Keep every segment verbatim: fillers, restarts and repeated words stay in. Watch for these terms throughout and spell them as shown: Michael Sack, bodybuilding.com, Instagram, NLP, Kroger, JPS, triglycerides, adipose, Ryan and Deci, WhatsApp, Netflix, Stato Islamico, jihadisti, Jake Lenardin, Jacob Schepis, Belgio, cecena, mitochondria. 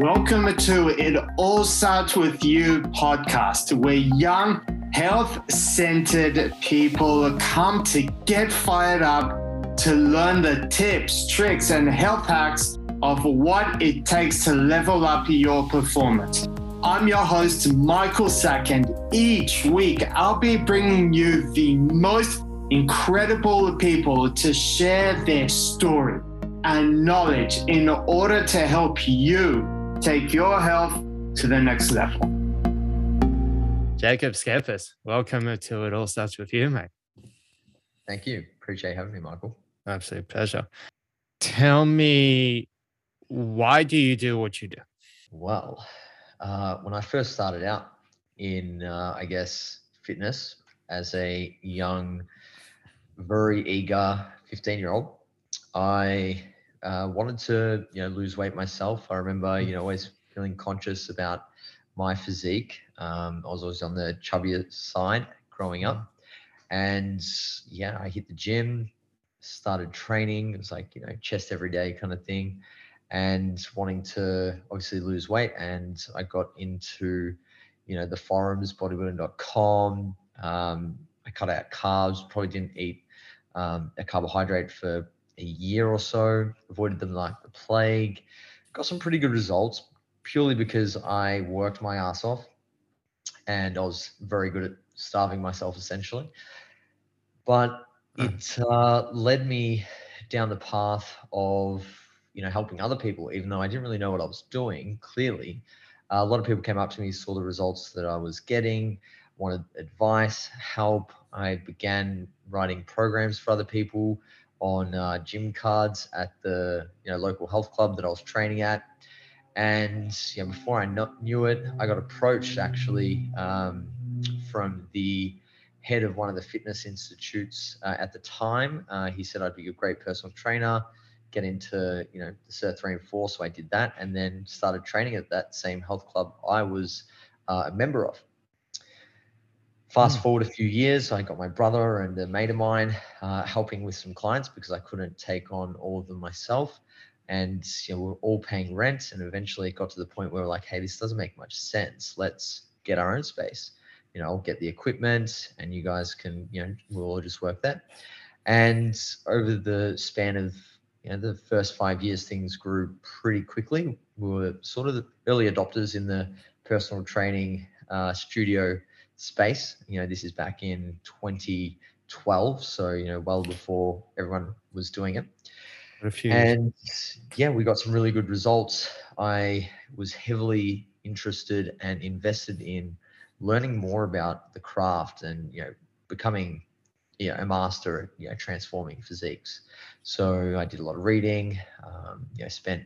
Welcome to It All Starts With You podcast, where young, health-centered people come to get fired up to learn the tips, tricks, and health hacks of what it takes to level up your performance. I'm your host, Michael Sack, and each week I'll be bringing you the most incredible people to share their story and knowledge in order to help you take your health to the next level. Jacob Schepis, welcome to It All Starts With You, mate. Thank you. Appreciate having me, Michael. Absolute pleasure. Tell me, why do you do what you do? Well, uh, when I first started out in, uh, I guess, fitness as a young, very eager fifteen-year-old, I uh, wanted to, you know, lose weight myself. I remember, you know, always feeling conscious about my physique. Um, I was always on the chubbier side growing up. And yeah, I hit the gym, started training. It was like, you know, chest every day kind of thing, and wanting to obviously lose weight. And I got into, you know, the forums, bodybuilding dot com. Um, I cut out carbs, probably didn't eat um, a carbohydrate for a year or so, avoided them like the plague, got some pretty good results purely because I worked my ass off and I was very good at starving myself essentially. But it uh, led me down the path of, you know, helping other people, even though I didn't really know what I was doing, clearly. Uh, a lot of people came up to me, saw the results that I was getting, wanted advice, help. I began writing programs for other people on uh, gym cards at the, you know, local health club that I was training at. And yeah, before I not knew it, I got approached actually um, from the head of one of the fitness institutes uh, at the time. Uh, he said I'd be a great personal trainer, get into, you know, the Cert three and four. So I did that and then started training at that same health club I was uh, a member of. Fast forward a few years, I got my brother and a mate of mine uh, helping with some clients because I couldn't take on all of them myself. And, you know, we were all paying rent, and eventually it got to the point where we're like, hey, this doesn't make much sense. Let's get our own space. You know, I'll get the equipment and you guys can, you know, we'll all just work that. And over the span of, you know, the first five years, things grew pretty quickly. We were sort of the early adopters in the personal training uh, studio space. You know, this is back in twenty twelve, so, you know, well before everyone was doing it. And yeah, we got some really good results. I was heavily interested and invested in learning more about the craft and, you know, becoming, you know, a master at, you know, transforming physiques. So I did a lot of reading. Um, you know, spent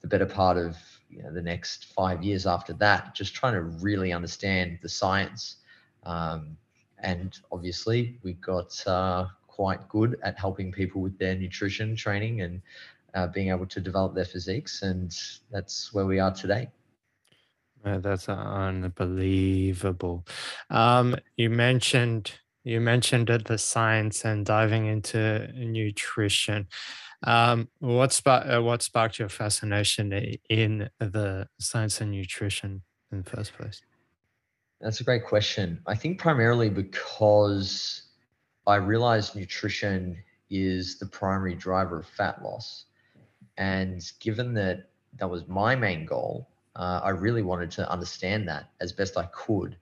the better part of, you know, the next five years after that, just trying to really understand the science. Um, and obviously we got uh, quite good at helping people with their nutrition training and uh, being able to develop their physiques. And that's where we are today. Uh, that's unbelievable. Um, you mentioned, you mentioned the science and diving into nutrition. Um, what, spark, uh, what sparked your fascination in the science and nutrition in the first place? That's a great question. I think primarily because I realized nutrition is the primary driver of fat loss. And given that that was my main goal, uh, I really wanted to understand that as best I could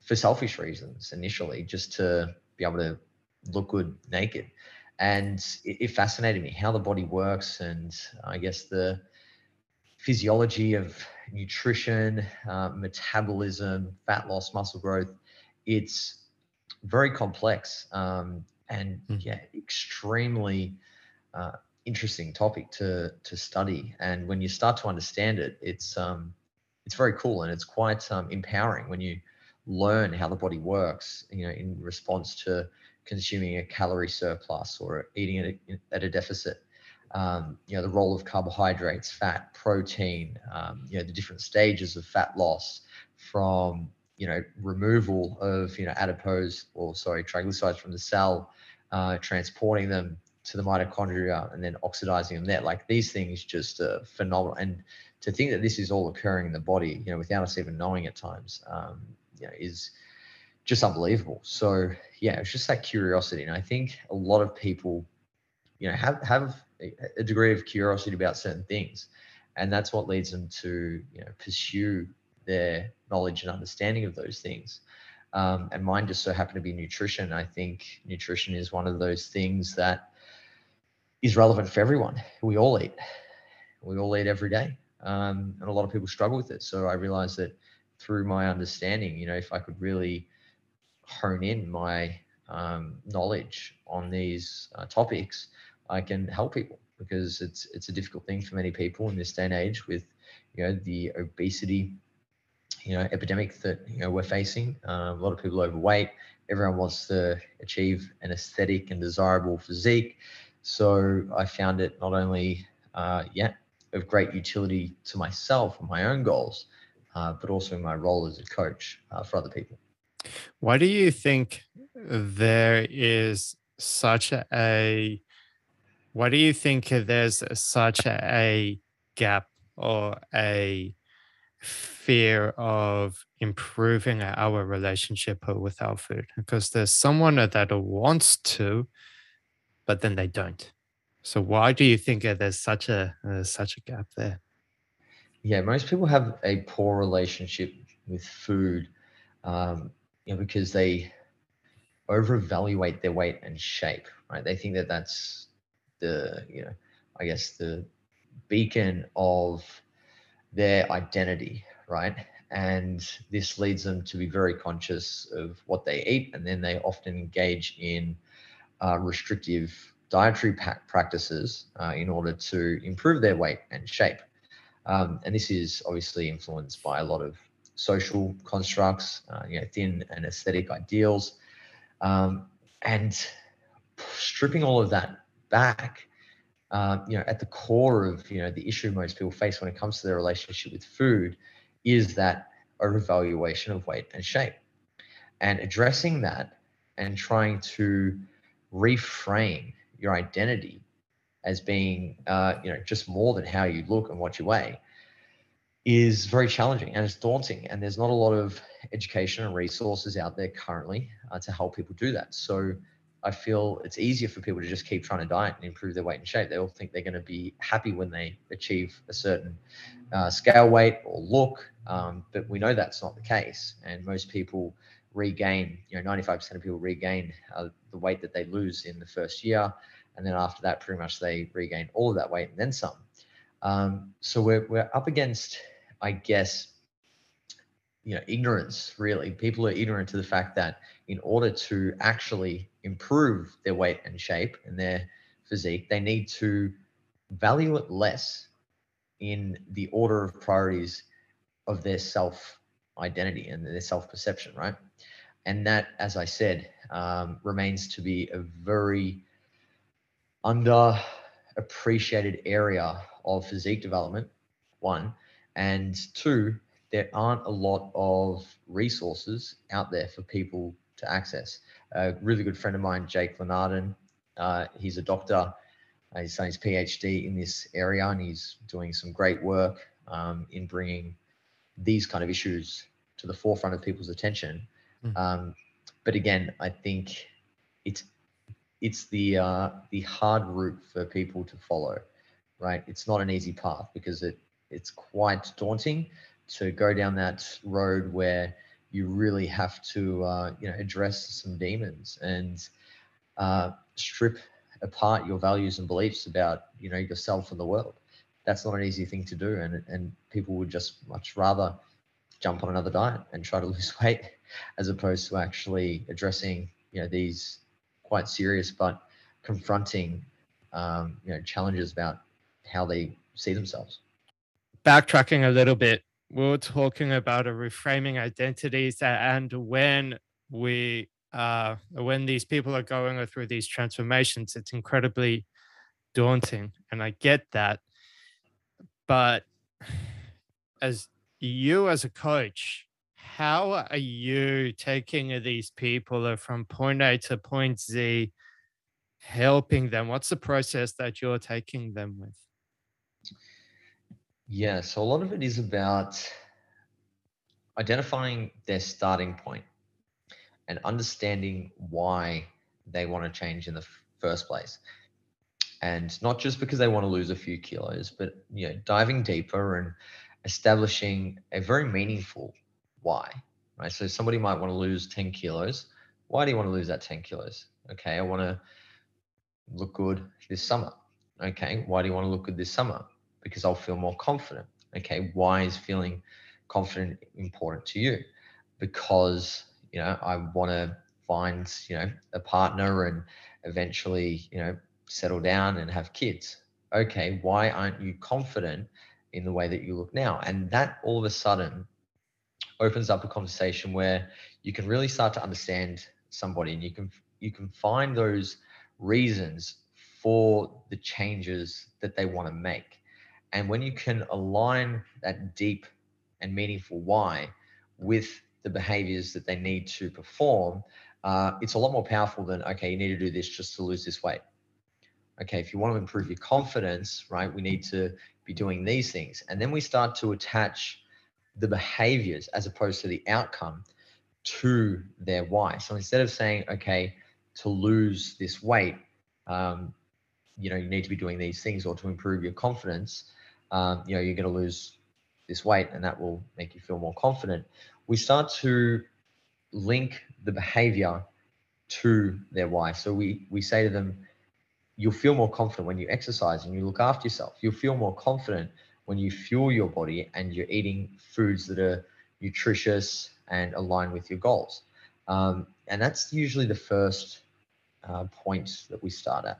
for selfish reasons initially, just to be able to look good naked. And it fascinated me how the body works and I guess the physiology of nutrition, uh, metabolism, fat loss, muscle growth. It's very complex um, and mm. yeah, extremely uh, interesting topic to to study. And when you start to understand it, it's um, it's very cool and it's quite um, empowering when you learn how the body works, you know, in response to consuming a calorie surplus or eating at a, at a deficit, um, you know, the role of carbohydrates, fat, protein, um, you know, the different stages of fat loss from, you know, removal of, you know, adipose or sorry, triglycerides from the cell, uh, transporting them to the mitochondria and then oxidizing them there. Like, these things just are phenomenal. And to think that this is all occurring in the body, you know, without us even knowing at times, um, you know, is just unbelievable. So yeah, it's just that curiosity. And I think a lot of people, you know, have, have a degree of curiosity about certain things. And that's what leads them to, you know, pursue their knowledge and understanding of those things. Um, and mine just so happened to be nutrition. I think nutrition is one of those things that is relevant for everyone. We all eat. We all eat every day. Um, and a lot of people struggle with it. So I realized that through my understanding, you know, if I could really hone in my um, knowledge on these uh, topics, I can help people, because it's it's a difficult thing for many people in this day and age with, you know, the obesity, you know, epidemic that, you know, we're facing. Um, a lot of people are overweight. Everyone wants to achieve an aesthetic and desirable physique. So I found it not only, uh, yeah, of great utility to myself and my own goals, uh, but also my role as a coach uh, for other people. Why do you think there is such a, why do you think there's such a gap or a fear of improving our relationship with our food? Because there's someone that wants to, but then they don't. So why do you think there's such a uh, such a gap there? Yeah, most people have a poor relationship with food, um, you know, because they overevaluate their weight and shape, right? They think that that's the, you know, I guess the beacon of their identity, right? And this leads them to be very conscious of what they eat, and then they often engage in uh, restrictive dietary practices uh, in order to improve their weight and shape. Um, and this is obviously influenced by a lot of social constructs, uh, you know, thin and aesthetic ideals. Um, and stripping all of that back, uh, you know, at the core of, you know, the issue most people face when it comes to their relationship with food is that overvaluation of weight and shape. And addressing that and trying to reframe your identity as being, uh, you know, just more than how you look and what you weigh is very challenging, and it's daunting. And there's not a lot of education and resources out there currently uh, to help people do that. So I feel it's easier for people to just keep trying to diet and improve their weight and shape. They all think they're going to be happy when they achieve a certain uh, scale weight or look. Um, but we know that's not the case. And most people regain, you know, ninety-five percent of people regain uh, the weight that they lose in the first year. And then after that, pretty much they regain all of that weight and then some. Um, so we're, we're up against, I guess, you know, ignorance, really. People are ignorant to the fact that in order to actually improve their weight and shape and their physique, they need to value it less in the order of priorities of their self identity and their self perception, right? And that, as I said, um, remains to be a very underappreciated area of physique development, one, and two, there aren't a lot of resources out there for people to access. A really good friend of mine, Jake Lenardin, uh, he's a doctor, uh, he's done his PhD in this area, and he's doing some great work um, in bringing these kind of issues to the forefront of people's attention. Mm. Um, but again, I think it's it's the uh, the hard route for people to follow, right? It's not an easy path, because it it's quite daunting to go down that road where you really have to, uh, you know, address some demons and uh, strip apart your values and beliefs about, you know, yourself and the world. That's not an easy thing to do. And, and people would just much rather jump on another diet and try to lose weight, as opposed to actually addressing, you know, these quite serious but confronting, um, you know, challenges about how they see themselves. Backtracking a little bit, we were talking about a reframing identities, and when we uh, when these people are going through these transformations, it's incredibly daunting, and I get that. But as you, as a coach, how are you taking these people from point A to point Z? helping them? What's the process that you're taking them with? Yeah, so a lot of it is about identifying their starting point and understanding why they want to change in the f- first place. And not just because they want to lose a few kilos, but, you know, diving deeper and establishing a very meaningful why, right? So somebody might want to lose ten kilos. Why do you want to lose that ten kilos? Okay, I want to look good this summer. Okay, why do you want to look good this summer? Because I'll feel more confident. Okay, why is feeling confident important to you? Because, you know, I want to find, you know, a partner and eventually, you know, settle down and have kids. Okay, why aren't you confident in the way that you look now? And that all of a sudden opens up a conversation where you can really start to understand somebody, and you can you can find those reasons for the changes that they want to make. And when you can align that deep and meaningful why with the behaviors that they need to perform, uh, it's a lot more powerful than, okay, you need to do this just to lose this weight. Okay, if you want to improve your confidence, right, we need to be doing these things. And then we start to attach the behaviors as opposed to the outcome to their why. So instead of saying, okay, to lose this weight, um, you know, you need to be doing these things, or to improve your confidence, um, you know, you're going to lose this weight and that will make you feel more confident. We start to link the behavior to their why. So we, we say to them, you'll feel more confident when you exercise and you look after yourself. You'll feel more confident when you fuel your body and you're eating foods that are nutritious and align with your goals. Um, and that's usually the first uh, point that we start at.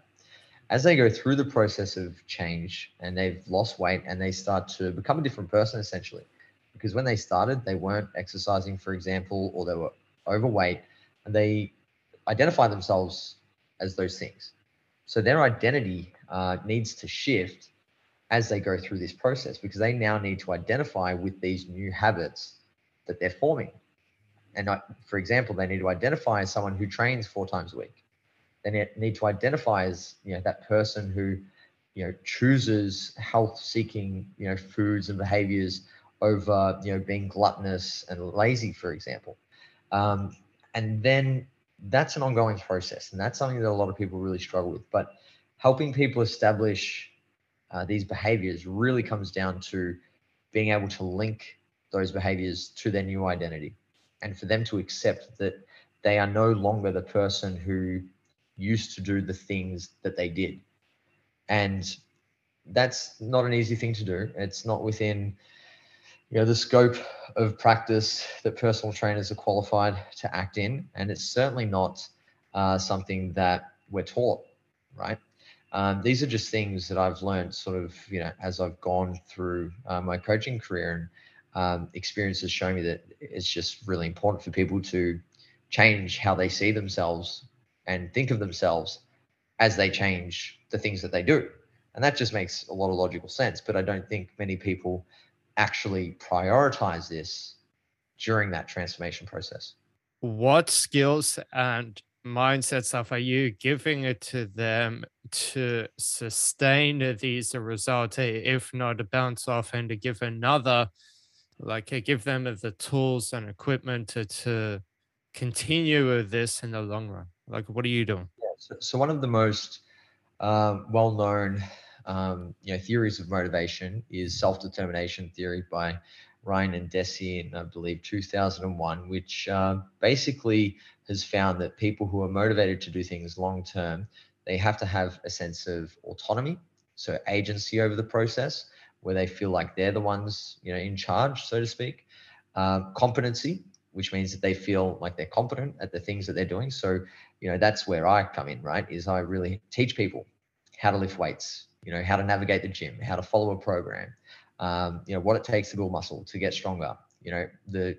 As they go through the process of change and they've lost weight and they start to become a different person, essentially, because when they started, they weren't exercising, for example, or they were overweight, and they identify themselves as those things. So their identity uh, needs to shift as they go through this process, because they now need to identify with these new habits that they're forming. And I, for example, they need to identify as someone who trains four times a week. They need to identify as, you know, that person who, you know, chooses health-seeking, you know, foods and behaviors over, you know, being gluttonous and lazy, for example. Um, and then that's an ongoing process, and that's something that a lot of people really struggle with. But helping people establish uh, these behaviors really comes down to being able to link those behaviors to their new identity, and for them to accept that they are no longer the person who used to do the things that they did. And that's not an easy thing to do. It's not within, you know, the scope of practice that personal trainers are qualified to act in, and it's certainly not uh, something that we're taught, right? Um, these are just things that I've learned sort of, you know, as I've gone through uh, my coaching career, and um, experiences show me that it's just really important for people to change how they see themselves and think of themselves as they change the things that they do. And that just makes a lot of logical sense, but I don't think many people actually prioritize this during that transformation process. What skills and mindset stuff are you giving it to them to sustain these results, if not to bounce off and to give another, like give them the tools and equipment to, to continue with this in the long run? Like, what are you doing? Yeah, so, so one of the most um, well-known Um, you know, theories of motivation is self-determination theory by Ryan and Deci in, I believe, two thousand one, which uh, basically has found that people who are motivated to do things long-term, they have to have a sense of autonomy, so agency over the process, where they feel like they're the ones, you know, in charge, so to speak. Uh, competency, which means that they feel like they're competent at the things that they're doing. So, you know, that's where I come in, right, is I really teach people how to lift weights, you know, how to navigate the gym, how to follow a program, um, you know, what it takes to build muscle, to get stronger, you know, the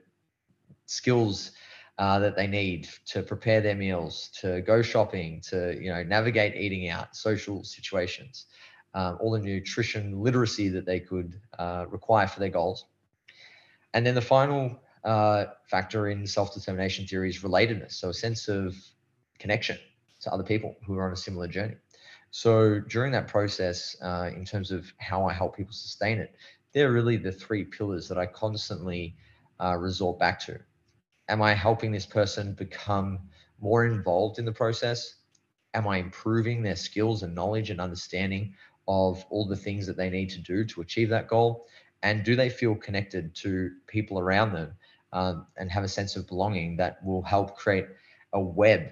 skills uh, that they need to prepare their meals, to go shopping, to, you know, navigate eating out, social situations, um, all the nutrition literacy that they could uh, require for their goals. And then the final uh, factor in self-determination theory is relatedness. So a sense of connection. to other people who are on a similar journey. So during that process, uh, in terms of how I help people sustain it, they're really the three pillars that I constantly uh, resort back to. Am I helping this person become more involved in the process? Am I improving their skills and knowledge and understanding of all the things that they need to do to achieve that goal? And do they feel connected to people around them um, and have a sense of belonging that will help create a web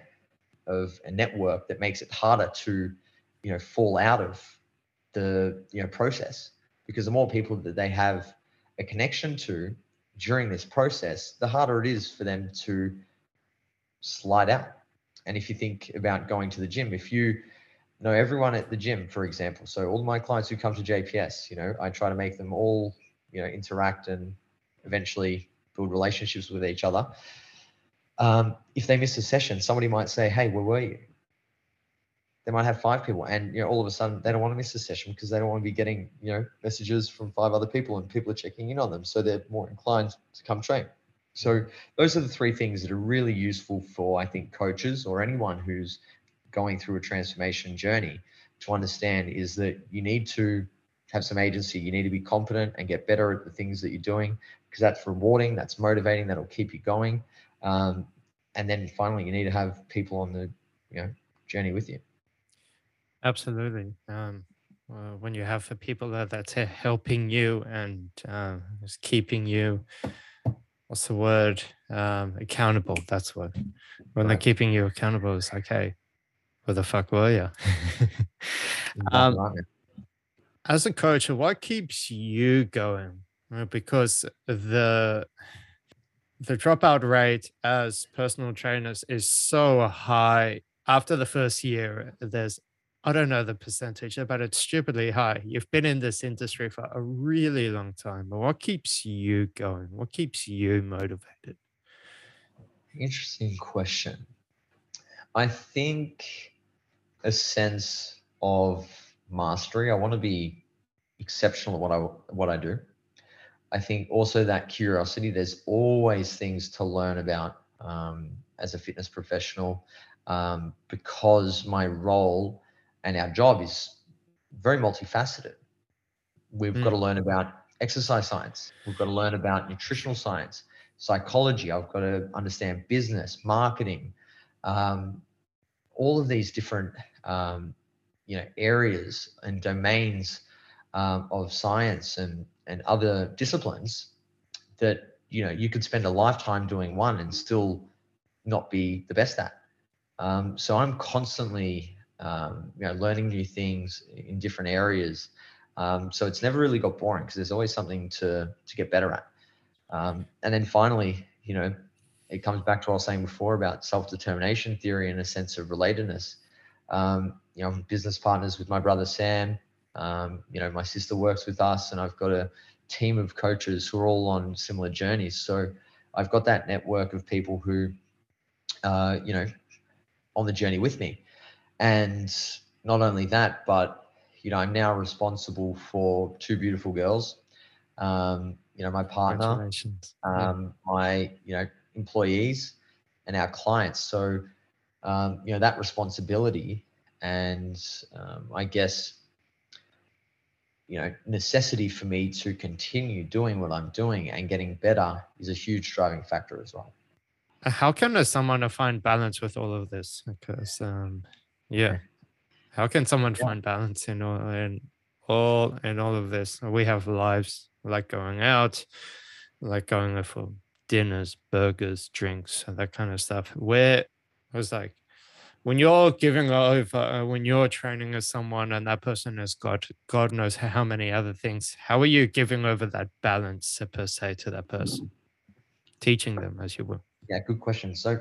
of a network that makes it harder to, you know, fall out of the, you know, process? Because the more people that they have a connection to during this process, the harder it is for them to slide out. And if you think about going to the gym, if you know everyone at the gym, for example, so all my clients who come to J P S, you know, I try to make them all, you know, interact and eventually build relationships with each other. Um, if they miss a session, somebody might say, hey, where were you? They might have five people, and, you know, all of a sudden they don't want to miss a session because they don't want to be getting, you know, messages from five other people and people are checking in on them. So they're more inclined to come train. So those are the three things that are really useful for, I think, coaches or anyone who's going through a transformation journey to understand, is that you need to have some agency. You need to be confident and get better at the things that you're doing, because that's rewarding, that's motivating, that'll keep you going. Um, and then finally, you need to have people on the, you know, journey with you. Absolutely. Um, uh, when you have the people that that's helping you and uh, is keeping you, what's the word? Um, accountable. That's what. When right. They're keeping you accountable, it's like, hey, where the fuck were you? um, as a coach, what keeps you going? Because the the dropout rate as personal trainers is so high. After the first year, there's, I don't know the percentage, but it's stupidly high. You've been in this industry for a really long time. But what keeps you going? What keeps you motivated? Interesting question. I think a sense of mastery. I want to be exceptional at what I, what I do. I think also that curiosity. There's always things to learn about um, as a fitness professional, um, because my role and our job is very multifaceted. We've mm. got to learn about exercise science. We've got to learn about nutritional science, psychology. I've got to understand business, marketing, um, all of these different um, you know, areas and domains um, of science and, and other disciplines that, you know, you could spend a lifetime doing one and still not be the best at. Um, so I'm constantly, Um, you know, learning new things in different areas. Um, so it's never really got boring because there's always something to to get better at. Um, and then finally, you know, it comes back to what I was saying before about self-determination theory and a sense of relatedness. Um, you know, I'm business partners with my brother, Sam. Um, you know, my sister works with us, and I've got a team of coaches who are all on similar journeys. So I've got that network of people who, uh, you know, on the journey with me. And not only that, but, you know, I'm now responsible for two beautiful girls. Um, you know, my partner, um, my, you know, employees and our clients. So, um, you know, that responsibility and, um, I guess, you know, necessity for me to continue doing what I'm doing and getting better is a huge driving factor as well. How can someone find balance with all of this? Because, um, yeah. How can someone yeah. find balance in all, in all in all of this? We have lives, like going out, like going out for dinners, burgers, drinks, and that kind of stuff. Where I was like, when you're giving over, uh, when you're training as someone and that person has got God knows how many other things, how are you giving over that balance per se to that person? Teaching them as you will. Yeah, good question. So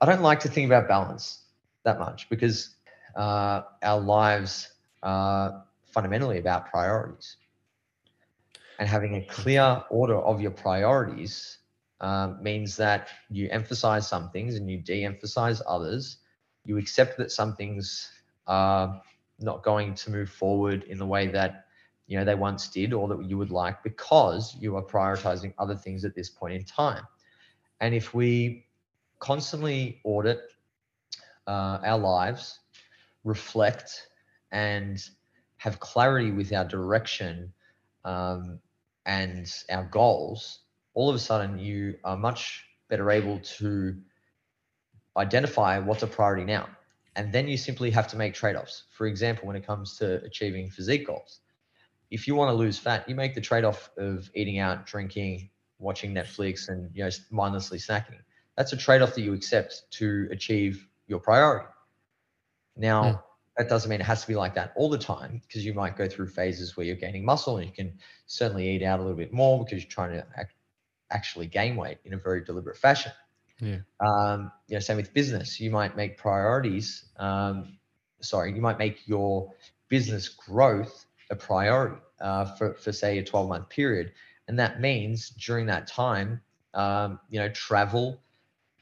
I don't like to think about balance that much, because uh, our lives are fundamentally about priorities, and having a clear order of your priorities um, means that you emphasize some things and you de-emphasize others. You accept that some things are not going to move forward in the way that, you know, they once did or that you would like, because you are prioritizing other things at this point in time. And if we constantly audit uh, our lives, reflect, and have clarity with our direction um, and our goals, all of a sudden you are much better able to identify what's a priority now. And then you simply have to make trade-offs. For example, when it comes to achieving physique goals, if you want to lose fat, you make the trade-off of eating out, drinking, watching Netflix, and you know, mindlessly snacking. That's a trade-off that you accept to achieve your priority. Now, mm. that doesn't mean it has to be like that all the time, because you might go through phases where you're gaining muscle and you can certainly eat out a little bit more because you're trying to act, actually gain weight in a very deliberate fashion. Yeah. Um, you know, same with business. You might make priorities. Um, sorry, you might make your business growth a priority uh, for, for say a twelve month period. And that means during that time, um, you know, travel,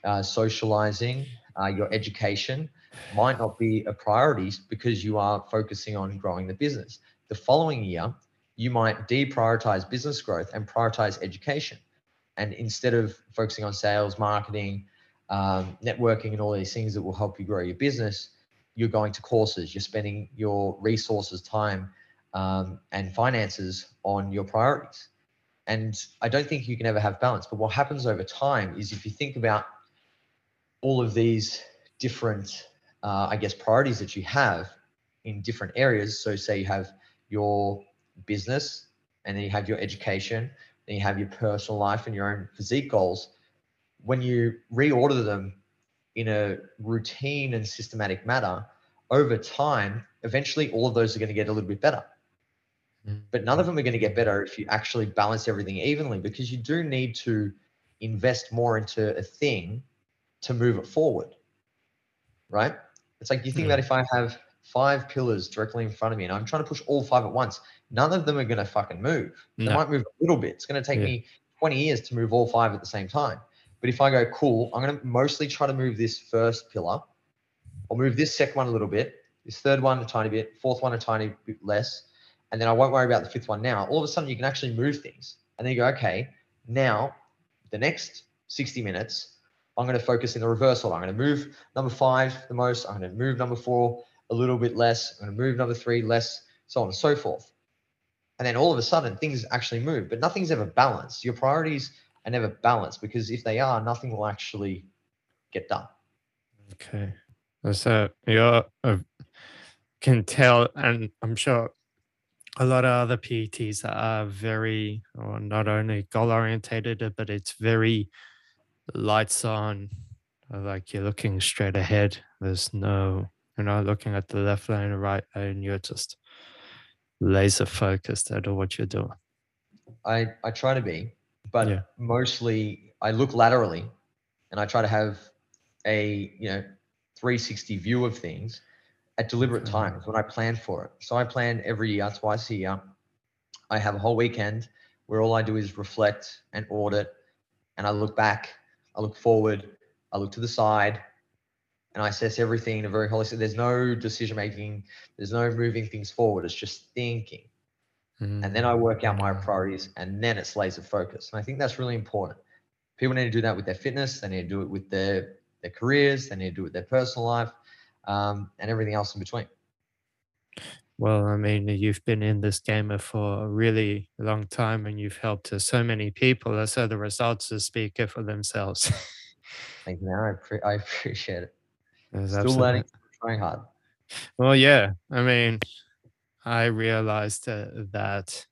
uh, socializing, uh, your education might not be a priority because you are focusing on growing the business. The following year, you might deprioritize business growth and prioritize education. And instead of focusing on sales, marketing, um, networking, and all these things that will help you grow your business, you're going to courses, you're spending your resources, time, um, and finances on your priorities. And I don't think you can ever have balance. But what happens over time is if you think about all of these different, uh, I guess, priorities that you have in different areas. So say you have your business, and then you have your education, and you have your personal life and your own physique goals. When you reorder them in a routine and systematic manner, over time, eventually all of those are going to get a little bit better. Mm. But none of them are going to get better if you actually balance everything evenly, because you do need to invest more into a thing to move it forward, right? It's like, you think mm. that if I have five pillars directly in front of me and I'm trying to push all five at once, none of them are going to fucking move. They no. might move a little bit. It's going to take yeah. me twenty years to move all five at the same time. But if I go, cool, I'm going to mostly try to move this first pillar. I'll move this second one a little bit, this third one a tiny bit, fourth one a tiny bit less. And then I won't worry about the fifth one now. All of a sudden you can actually move things. And then you go, okay, now the next sixty minutes, I'm going to focus in the reversal. I'm going to move number five the most. I'm going to move number four a little bit less. I'm going to move number three less, so on and so forth. And then all of a sudden things actually move, but nothing's ever balanced. Your priorities are never balanced, because if they are, nothing will actually get done. Okay. So you uh, can tell, and I'm sure a lot of other P Ts are very, or not only goal orientated, but it's very lights on, like you're looking straight ahead. There's no, you're not looking at the left lane or right lane. You're just laser focused at what you're doing. I, I try to be, but yeah. mostly I look laterally and I try to have a, you know, three sixty view of things at deliberate times when I plan for it. So I plan every year, twice a year. I have a whole weekend where all I do is reflect and audit. And I look back, I look forward, I look to the side, and I assess everything in a very holistic. There's no decision making. There's no moving things forward. It's just thinking. Mm-hmm. And then I work out my priorities, and then it's laser focus. And I think that's really important. People need to do that with their fitness. They need to do it with their, their careers. They need to do it with their personal life, um, and everything else in between. Well, I mean, you've been in this game for a really long time, and you've helped so many people. So the results speak for themselves. Thank you, man. I, pre- I appreciate it. That's Still absolutely. learning, trying hard. Well, yeah. I mean, I realized uh, that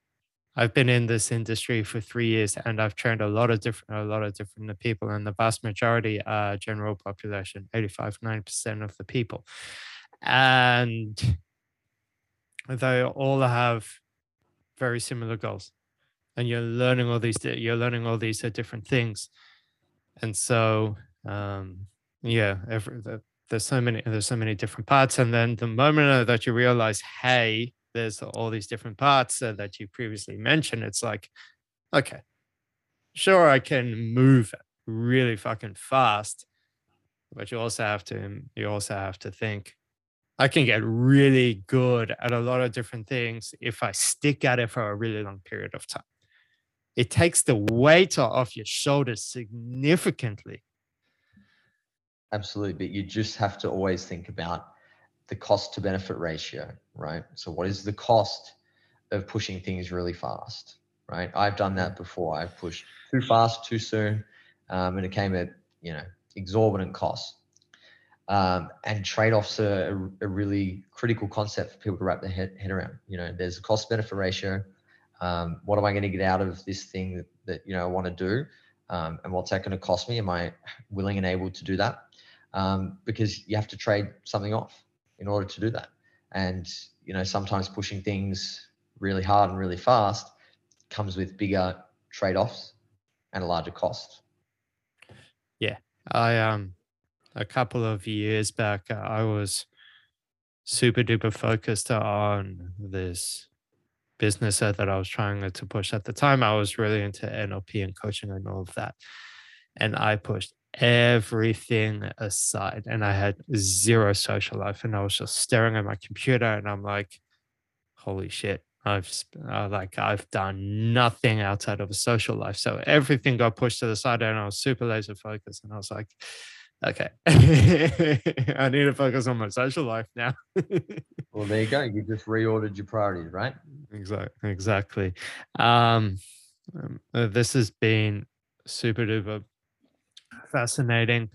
I've been in this industry for three years, and I've trained a lot of different, a lot of different people, and the vast majority are general population, eighty-five, ninety percent of the people, and they all have very similar goals, and you're learning all these, you're learning all these different things. And so, um, yeah, every, the, there's so many, there's so many different parts. And then the moment that you realize, hey, there's all these different parts uh, that you previously mentioned, it's like, okay, sure, I can move really fucking fast, but you also have to, you also have to think, I can get really good at a lot of different things if I stick at it for a really long period of time. It takes the weight off your shoulders significantly. Absolutely. But you just have to always think about the cost to benefit ratio, right? So what is the cost of pushing things really fast, right? I've done that before. I've pushed too fast, too soon, um, and it came at, you know, exorbitant costs. Um, and trade-offs are a, a really critical concept for people to wrap their head, head around. You know, there's a cost-benefit ratio. Um, what am I going to get out of this thing that, that you know, I want to do? Um, and what's that going to cost me? Am I willing and able to do that? Um, because you have to trade something off in order to do that. And, you know, sometimes pushing things really hard and really fast comes with bigger trade-offs and a larger cost. Yeah. I, um, a couple of years back, I was super duper focused on this business that I was trying to push at the time. I was really into N L P and coaching and all of that. And I pushed everything aside and I had zero social life and I was just staring at my computer and I'm like, holy shit, I've uh, like, I've done nothing outside of a social life. So everything got pushed to the side and I was super laser focused. And I was like, okay, I need to focus on my social life now. Well, there you go. You just reordered your priorities, right? Exactly. Exactly. Um, um, this has been super duper fascinating.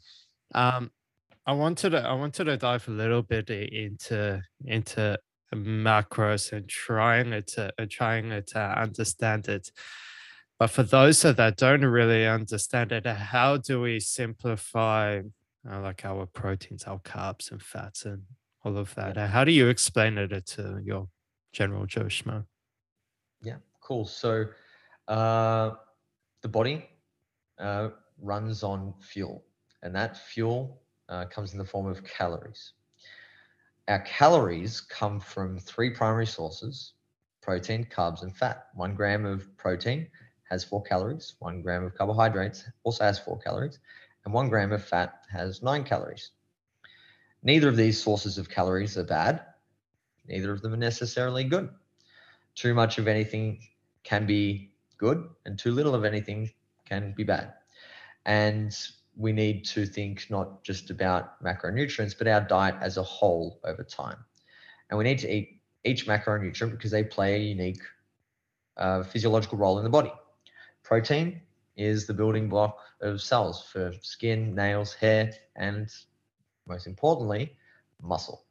Um, I wanted to, I wanted to dive a little bit into into macros and trying it to uh, trying it to understand it. But for those that don't really understand it, how do we simplify uh, like our proteins, our carbs and fats and all of that? Yeah. How do you explain it to your general Joe Schmo? Yeah, cool. So uh, the body uh, runs on fuel, and that fuel uh, comes in the form of calories. Our calories come from three primary sources: protein, carbs, and fat. One gram of protein has four calories, one gram of carbohydrates also has four calories, and one gram of fat has nine calories. Neither of these sources of calories are bad. Neither of them are necessarily good. Too much of anything can be good, and too little of anything can be bad. And we need to think not just about macronutrients, but our diet as a whole over time. And we need to eat each macronutrient because they play a unique uh, physiological role in the body. Protein is the building block of cells for skin, nails, hair, and most importantly, muscle.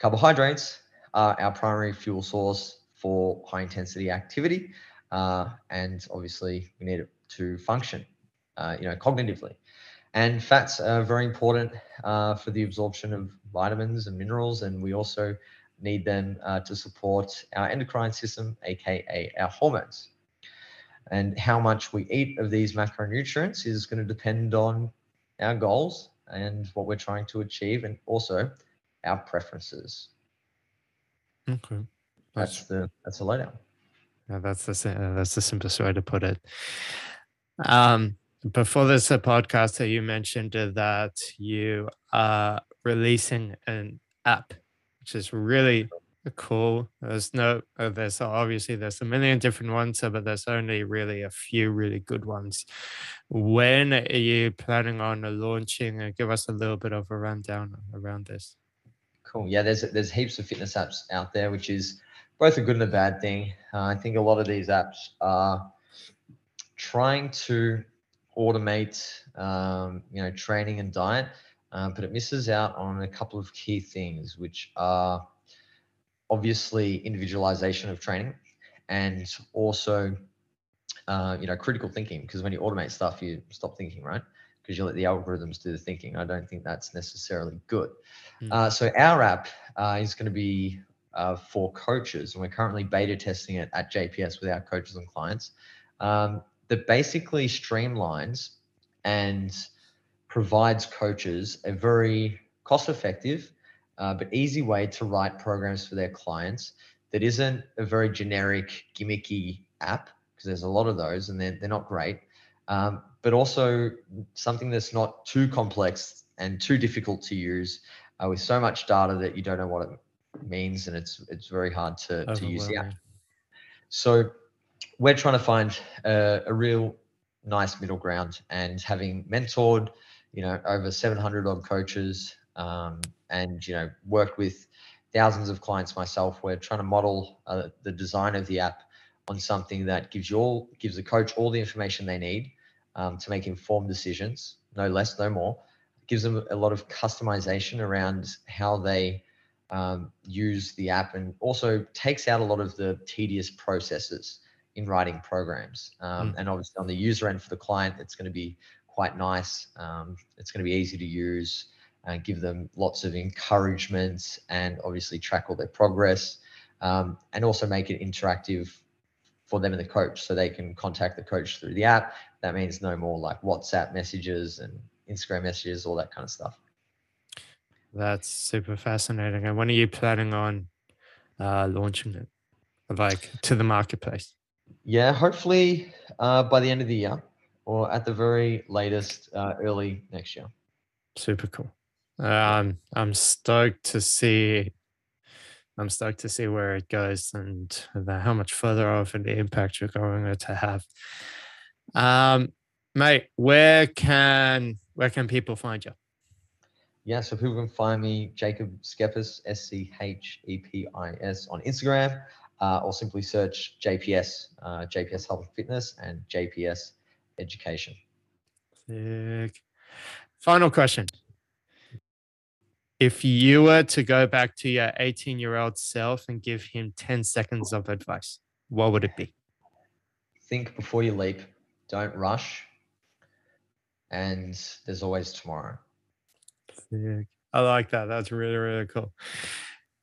Carbohydrates are our primary fuel source for high-intensity activity, uh, and obviously we need it to function, uh, you know, cognitively. And fats are very important uh, for the absorption of vitamins and minerals, and we also need them uh, to support our endocrine system, aka our hormones. And how much we eat of these macronutrients is going to depend on our goals and what we're trying to achieve, and also our preferences. Okay, that's, that's the that's the lowdown. Yeah, that's the that's the simplest way to put it. Um, before this podcast, you mentioned that you are releasing an app, which is really cool. There's no, there's obviously there's a million different ones, but there's only really a few really good ones. When are you planning on launching? Give us a little bit of a rundown around this. Cool. Yeah, there's there's heaps of fitness apps out there, which is both a good and a bad thing. Uh, I think a lot of these apps are trying to automate, um, you know, training and diet, uh, but it misses out on a couple of key things, which are obviously individualization of training, and also, uh, you know, critical thinking, because when you automate stuff, you stop thinking, right? Because you let the algorithms do the thinking. I don't think that's necessarily good. Mm. Uh, so our app uh, is going to be uh, for coaches, and we're currently beta testing it at J P S with our coaches and clients, um, that basically streamlines and provides coaches a very cost-effective Uh, but easy way to write programs for their clients that isn't a very generic, gimmicky app, because there's a lot of those and they're, they're not great, um, but also something that's not too complex and too difficult to use uh, with so much data that you don't know what it means, and it's it's very hard to, to use the app. So we're trying to find a, a real nice middle ground, and having mentored you know, over seven hundred odd coaches, um, and, you know, worked with thousands of clients myself. We're trying to model uh, the design of the app on something that gives you all, gives the coach all the information they need um, to make informed decisions, no less, no more. It gives them a lot of customization around how they um, use the app, and also takes out a lot of the tedious processes in writing programs. Um, mm. And obviously on the user end for the client, it's going to be quite nice. Um, it's going to be easy to use and give them lots of encouragements, and obviously track all their progress, um, and also make it interactive for them and the coach, so they can contact the coach through the app. That means no more like WhatsApp messages and Instagram messages, all that kind of stuff. That's super fascinating. And when are you planning on uh, launching it, like to the marketplace? Yeah, hopefully uh, by the end of the year, or at the very latest, uh, early next year. Super cool. Um, I'm stoked to see. I'm stoked to see where it goes, and the, how much further off and the impact you're going to have. Um, mate, where can where can people find you? Yeah, so people can find me, Jacob Schepis, S C H E P I S, on Instagram, uh, or simply search J P S, uh, J P S Health and Fitness, and J P S Education. Sick. Final question. If you were to go back to your eighteen-year-old self and give him ten seconds of advice, what would it be? Think before you leap. Don't rush. And there's always tomorrow. Sick. I like that. That's really, really cool.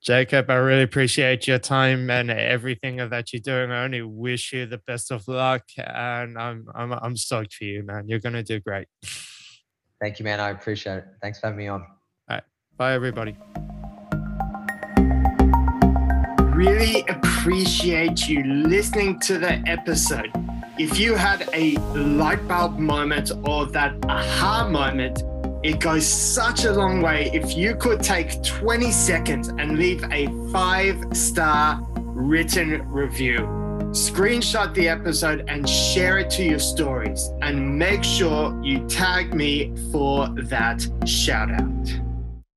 Jacob, I really appreciate your time and everything that you're doing. I only wish you the best of luck. And I'm I'm I'm stoked for you, man. You're going to do great. Thank you, man. I appreciate it. Thanks for having me on. Bye, everybody. Really appreciate you listening to the episode. If you had a light bulb moment or that aha moment, it goes such a long way if you could take twenty seconds and leave a five-star written review. Screenshot the episode and share it to your stories. And make sure you tag me for that shout out.